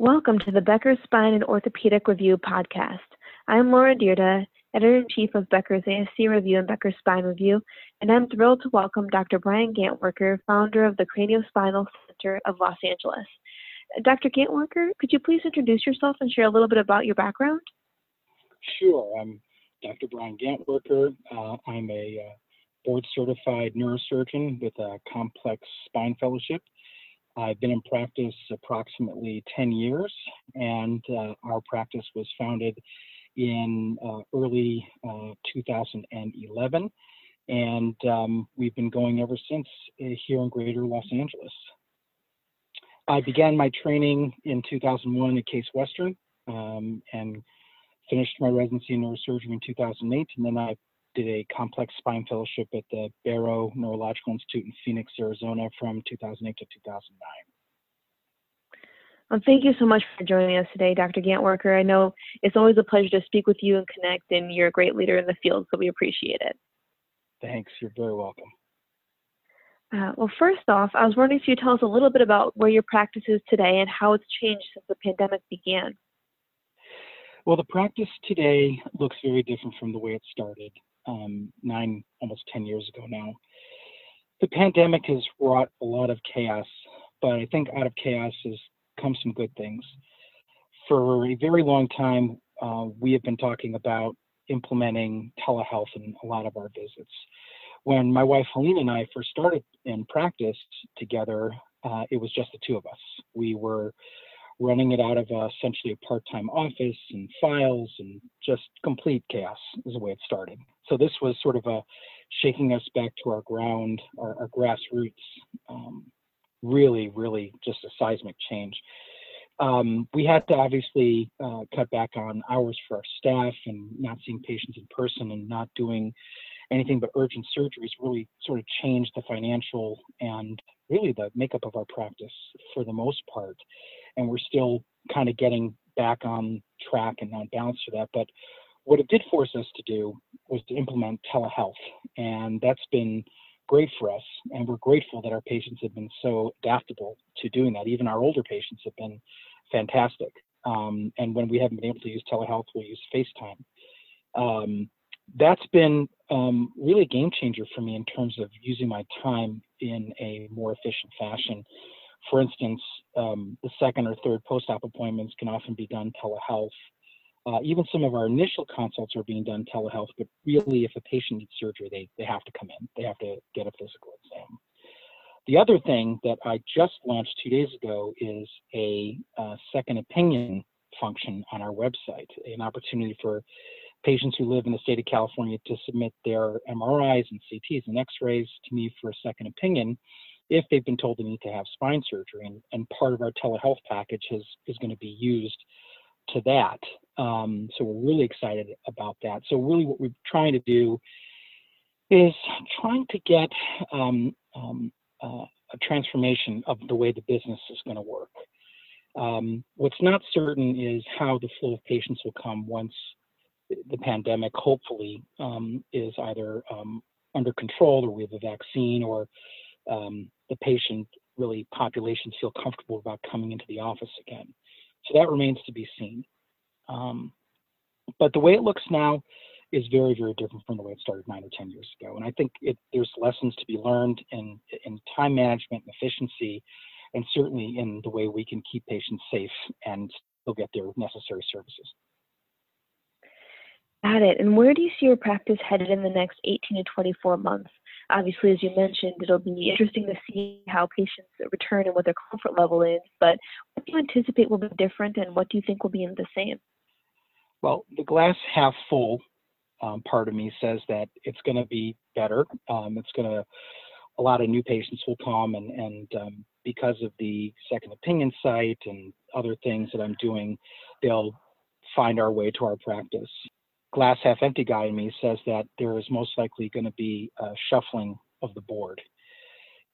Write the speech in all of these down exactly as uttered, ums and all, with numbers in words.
Welcome to the Becker's Spine and Orthopedic Review podcast. I'm Laura Deirda, Editor-in-Chief of Becker's A F C Review and Becker's Spine Review, and I'm thrilled to welcome Doctor Brian Gantwerker, founder of the Craniospinal Center of Los Angeles. Doctor Gantwerker, could you please introduce yourself and share a little bit about your background? Sure. I'm Doctor Brian Gantwerker. Uh, I'm a uh, board-certified neurosurgeon with a complex spine fellowship. I've been in practice approximately ten years, and uh, our practice was founded in uh, early uh, two thousand eleven, and um, we've been going ever since uh, here in Greater Los Angeles. I began my training in two thousand one at Case Western um, and finished my residency in neurosurgery in two thousand eight, and then I did a complex spine fellowship at the Barrow Neurological Institute in Phoenix, Arizona from two thousand eight to two thousand nine. Well, thank you so much for joining us today, Doctor Gantwerker. I know it's always a pleasure to speak with you and connect, and you're a great leader in the field, so we appreciate it. Thanks. You're very welcome. Uh, well, first off, I was wondering if you could tell us a little bit about where your practice is today and how it's changed since the pandemic began. Well, the practice today looks very different from the way it started Um, nine, almost ten years ago now. The pandemic has wrought a lot of chaos, but I think out of chaos has come some good things. For a very long time, uh, we have been talking about implementing telehealth in a lot of our visits. When my wife Helena and I first started in practice together, uh, it was just the two of us. We were running it out of uh, essentially a part-time office and files and just complete chaos is the way it started. So this was sort of a shaking us back to our ground, our, our grassroots, um, really, really just a seismic change. Um, we had to obviously uh, cut back on hours for our staff, and not seeing patients in person and not doing anything but urgent surgeries really sort of changed the financial and really the makeup of our practice for the most part. And we're still kind of getting back on track and on balance for that. But what it did force us to do was to implement telehealth. And that's been great for us. And we're grateful that our patients have been so adaptable to doing that. Even our older patients have been fantastic. Um, and when we haven't been able to use telehealth, we'll use FaceTime. Um, that's been um, really a game changer for me in terms of using my time in a more efficient fashion. For instance, um, the second or third post-op appointments can often be done telehealth. Uh, even some of our initial consults are being done telehealth, but really if a patient needs surgery, they, they have to come in. They have to get a physical exam. The other thing that I just launched two days ago is a uh, second opinion function on our website, an opportunity for patients who live in the state of California to submit their M R Is and C Ts and X-rays to me for a second opinion if they've been told they need to have spine surgery, and, and part of our telehealth package is, is going to be used to that. Um, so we're really excited about that. So really what we're trying to do is trying to get um, um, uh, a transformation of the way the business is going to work. Um, what's not certain is how the flow of patients will come once the pandemic hopefully um, is either um, under control, or we have a vaccine, or Um, the patient really populations feel comfortable about coming into the office again. So that remains to be seen. Um, but the way it looks now is very, very different from the way it started nine or ten years ago. And I think it, there's lessons to be learned in, in time management and efficiency, and certainly in the way we can keep patients safe and still get their necessary services. Got it. And where do you see your practice headed in the next eighteen to twenty-four months? Obviously, as you mentioned, it'll be interesting to see how patients return and what their comfort level is, but what do you anticipate will be different, and what do you think will be the same? Well, the glass half full um, part of me says that it's going to be better. Um, it's going to, a lot of new patients will come, and, and um, because of the second opinion site and other things that I'm doing, they'll find our way to our practice. Glass half empty guy in me says that there is most likely going to be a shuffling of the board.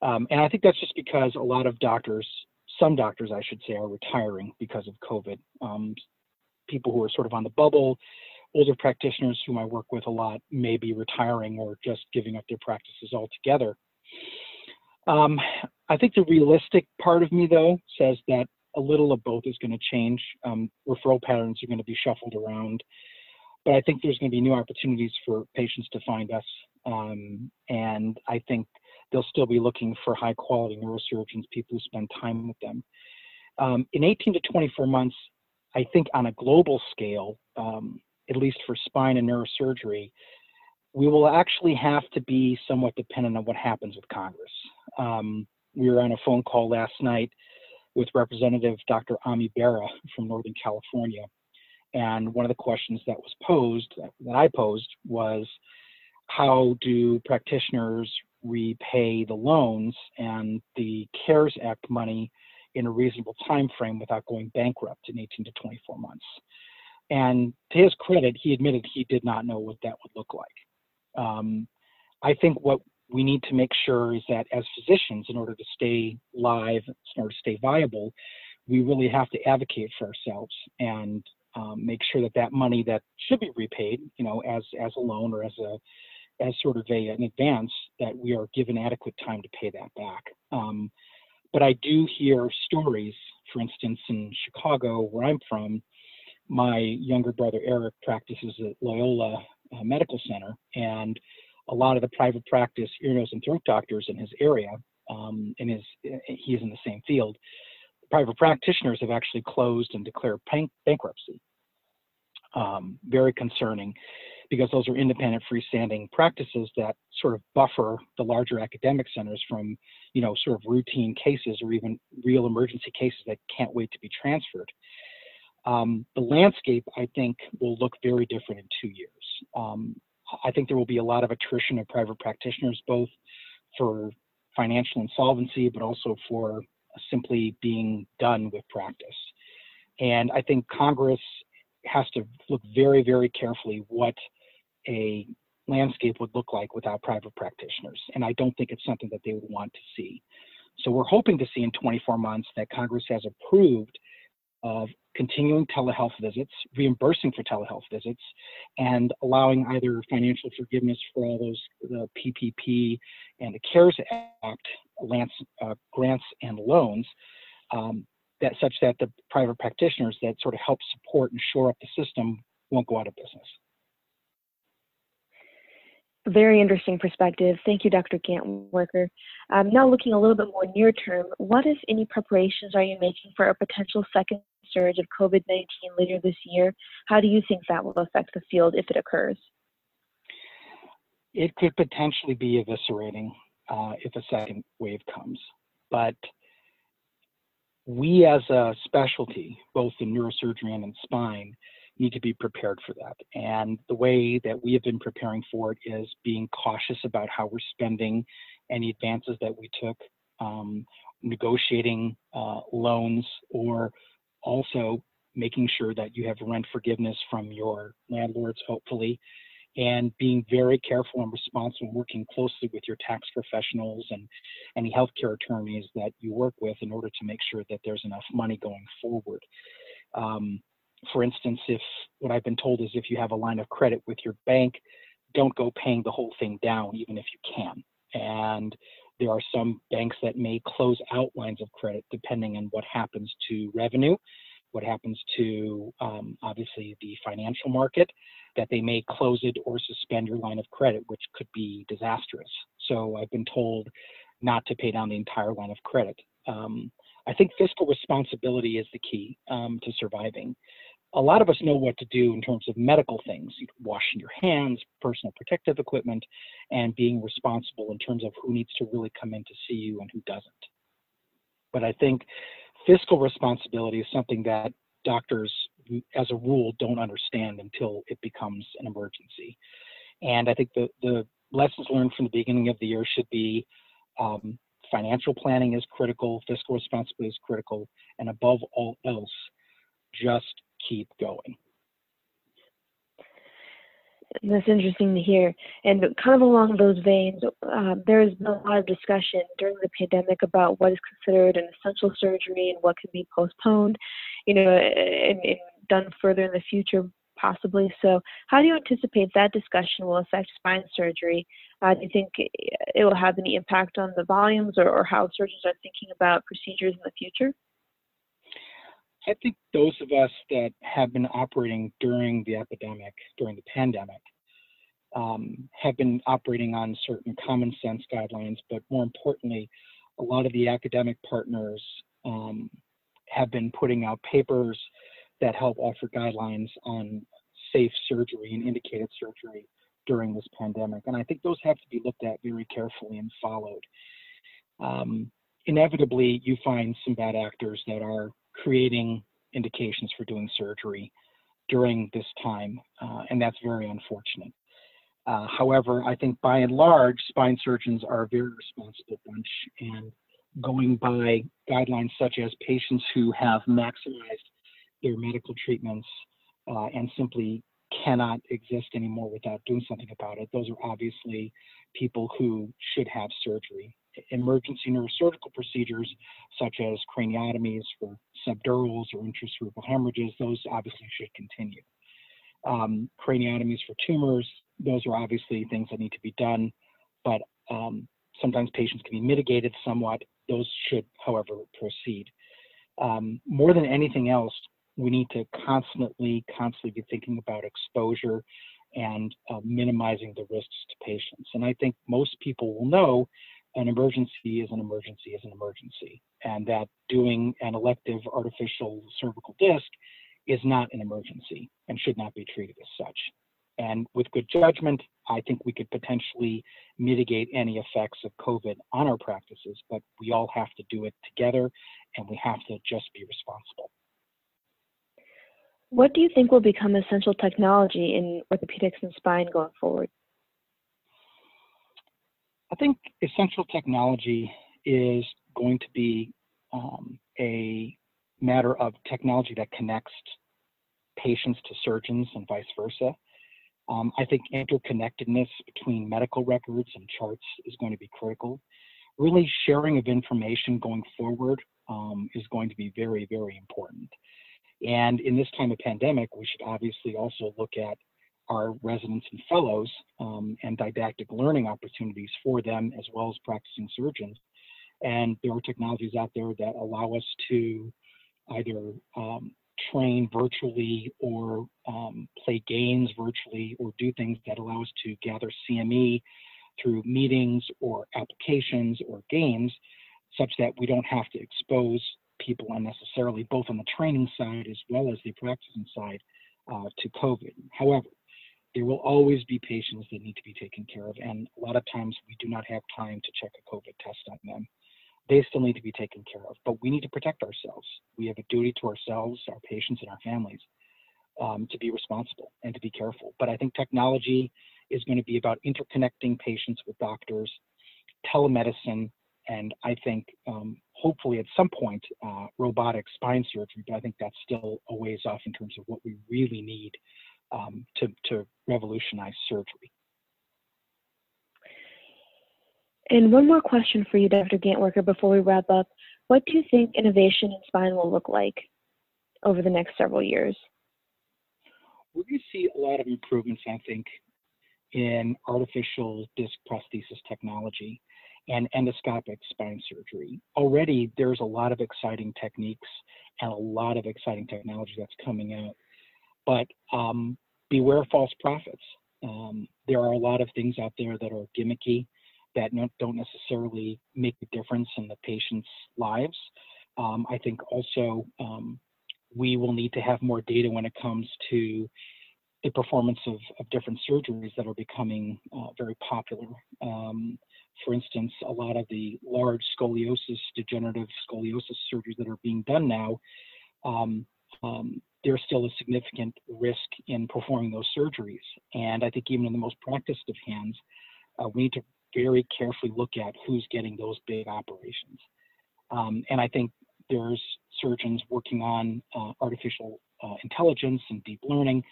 Um, and I think that's just because a lot of doctors, some doctors I should say, are retiring because of COVID. Um, people who are sort of on the bubble, older practitioners whom I work with a lot may be retiring or just giving up their practices altogether. Um, I think the realistic part of me though says that a little of both is going to change. Um, referral patterns are going to be shuffled around, but I think there's going to be new opportunities for patients to find us. Um, and I think they'll still be looking for high quality neurosurgeons, people who spend time with them. Um, in eighteen to twenty-four months, I think on a global scale, um, at least for spine and neurosurgery, we will actually have to be somewhat dependent on what happens with Congress. Um, we were on a phone call last night with Representative Doctor Ami Bera from Northern California. And one of the questions that was posed, that I posed, was how do practitioners repay the loans and the CARES Act money in a reasonable time frame without going bankrupt in eighteen to twenty-four months. And to his credit, he admitted he did not know what that would look like. Um, I think what we need to make sure is that as physicians, in order to stay live, in order to stay viable, we really have to advocate for ourselves and um, make sure that that money that should be repaid, you know, as as a loan or as a as sort of a, an advance, that we are given adequate time to pay that back. Um, But I do hear stories, for instance, in Chicago, where I'm from, my younger brother, Eric, practices at Loyola uh, Medical Center, and a lot of the private practice ear, nose, and throat doctors in his area, um, in his, he's in the same field, private practitioners have actually closed and declared bank bankruptcy. Um, very concerning, because those are independent freestanding practices that sort of buffer the larger academic centers from, you know, sort of routine cases or even real emergency cases that can't wait to be transferred. Um, the landscape, I think, will look very different in two years. Um, I think there will be a lot of attrition of private practitioners, both for financial insolvency, but also for simply being done with practice. And I think Congress has to look very, very carefully what a landscape would look like without private practitioners. And I don't think it's something that they would want to see. So we're hoping to see in twenty-four months that Congress has approved of continuing telehealth visits, reimbursing for telehealth visits, and allowing either financial forgiveness for all those, the P P P and the CARES Act grants, uh, grants and loans, um, that such that the private practitioners that sort of help support and shore up the system won't go out of business. Very interesting perspective. Thank you, Doctor Gantwerker. Um, now looking a little bit more near term, what, if any, preparations are you making for a potential second surge of COVID nineteen later this year? How do you think that will affect the field if it occurs? It could potentially be eviscerating uh, if a second wave comes, but we as a specialty, both in neurosurgery and in spine, need to be prepared for that. And the way that we have been preparing for it is being cautious about how we're spending any advances that we took, um, negotiating uh, loans, or also making sure that you have rent forgiveness from your landlords, hopefully, and being very careful and responsible, working closely with your tax professionals and any healthcare attorneys that you work with in order to make sure that there's enough money going forward. Um, for instance, if what I've been told is if you have a line of credit with your bank, don't go paying the whole thing down, even if you can. And there are some banks that may close out lines of credit depending on what happens to revenue, what happens to, um, obviously, the financial market, that they may close it or suspend your line of credit, which could be disastrous. So I've been told not to pay down the entire line of credit. Um, I think fiscal responsibility is the key um, to surviving. A lot of us know what to do in terms of medical things, washing your hands, personal protective equipment, and being responsible in terms of who needs to really come in to see you and who doesn't. But I think fiscal responsibility is something that doctors, as a rule, don't understand until it becomes an emergency. And I think the, the lessons learned from the beginning of the year should be um, financial planning is critical, fiscal responsibility is critical, and above all else, just keep going. That's interesting to hear. And kind of along those veins, uh, there has been a lot of discussion during the pandemic about what is considered an essential surgery and what can be postponed, you know, and, and done further in the future, possibly. So how do you anticipate that discussion will affect spine surgery? Uh, do you think it will have any impact on the volumes or, or how surgeons are thinking about procedures in the future? I think those of us that have been operating during the epidemic, during the pandemic, um, have been operating on certain common sense guidelines, but more importantly, a lot of the academic partners um, have been putting out papers that help offer guidelines on safe surgery and indicated surgery during this pandemic. And I think those have to be looked at very carefully and followed. Um, inevitably, you find some bad actors that are creating indications for doing surgery during this time, uh, and that's very unfortunate. Uh, however, I think by and large, spine surgeons are a very responsible bunch, and going by guidelines such as patients who have maximized their medical treatments uh, and simply cannot exist anymore without doing something about it, those are obviously people who should have surgery. Emergency neurosurgical procedures such as craniotomies for subdurals or intracerebral hemorrhages, those obviously should continue. Um, craniotomies for tumors, those are obviously things that need to be done, but um, sometimes patients can be mitigated somewhat. Those should, however, proceed. Um, more than anything else, we need to constantly, constantly be thinking about exposure and uh, minimizing the risks to patients. And I think most people will know an emergency is an emergency is an emergency, and that doing an elective artificial cervical disc is not an emergency and should not be treated as such. And with good judgment, I think we could potentially mitigate any effects of COVID on our practices, but we all have to do it together, and we have to just be responsible. What do you think will become essential technology in orthopedics and spine going forward? I think essential technology is going to be um, a matter of technology that connects patients to surgeons and vice versa. Um, I think interconnectedness between medical records and charts is going to be critical. Really, sharing of information going forward um, is going to be very, very important. And in this time of pandemic, we should obviously also look at our residents and fellows um, and didactic learning opportunities for them, as well as practicing surgeons. And there are technologies out there that allow us to either um, train virtually or um, play games virtually, or do things that allow us to gather C M E through meetings or applications or games, such that we don't have to expose people unnecessarily, both on the training side as well as the practicing side, uh, to COVID. However, there will always be patients that need to be taken care of, and a lot of times we do not have time to check a COVID test on them. They still need to be taken care of, but we need to protect ourselves. We have a duty to ourselves, our patients, and our families um, to be responsible and to be careful. But I think technology is going to be about interconnecting patients with doctors, telemedicine, and I think um, hopefully at some point uh, robotic spine surgery, but I think that's still a ways off in terms of what we really need Um, to, to revolutionize surgery. And one more question for you, Doctor Gantwerker, before we wrap up. What do you think innovation in spine will look like over the next several years? We're going to see a lot of improvements, I think, in artificial disc prosthesis technology and endoscopic spine surgery. Already, there's a lot of exciting techniques and a lot of exciting technology that's coming out. But um, beware false prophets. Um, there are a lot of things out there that are gimmicky, that no, don't necessarily make a difference in the patient's lives. Um, I think also um, we will need to have more data when it comes to the performance of, of different surgeries that are becoming uh, very popular. Um, for instance, a lot of the large scoliosis, degenerative scoliosis surgeries that are being done now, um, um, there's still a significant risk in performing those surgeries. And I think even in the most practiced of hands, uh, we need to very carefully look at who's getting those big operations. Um, and I think there's surgeons working on uh, artificial uh, intelligence and deep learning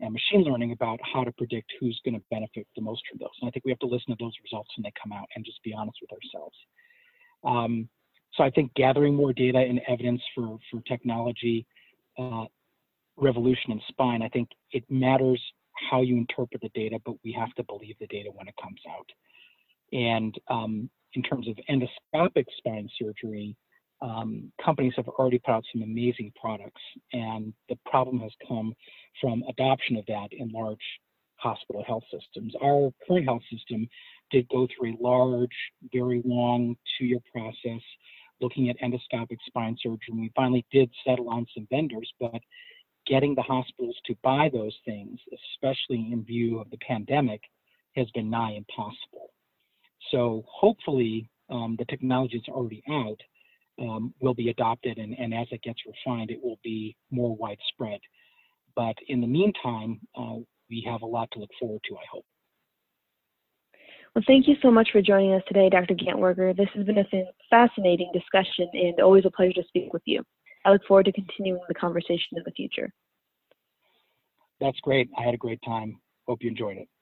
and machine learning about how to predict who's gonna benefit the most from those. And I think we have to listen to those results when they come out and just be honest with ourselves. Um, so I think gathering more data and evidence for, for technology, uh, revolution in spine, I think it matters how you interpret the data, but we have to believe the data when it comes out. And um, in terms of endoscopic spine surgery, um, companies have already put out some amazing products, and the problem has come from adoption of that in large hospital health systems. Our current health system did go through a large, very long two-year process looking at endoscopic spine surgery. We finally did settle on some vendors, but getting the hospitals to buy those things, especially in view of the pandemic, has been nigh impossible. So hopefully um, the technology that's already out um, will be adopted, and, and as it gets refined, it will be more widespread. But in the meantime, uh, we have a lot to look forward to, I hope. Well, thank you so much for joining us today, Doctor Gantwerker. This has been a fascinating discussion and always a pleasure to speak with you. I look forward to continuing the conversation in the future. That's great. I had a great time. Hope you enjoyed it.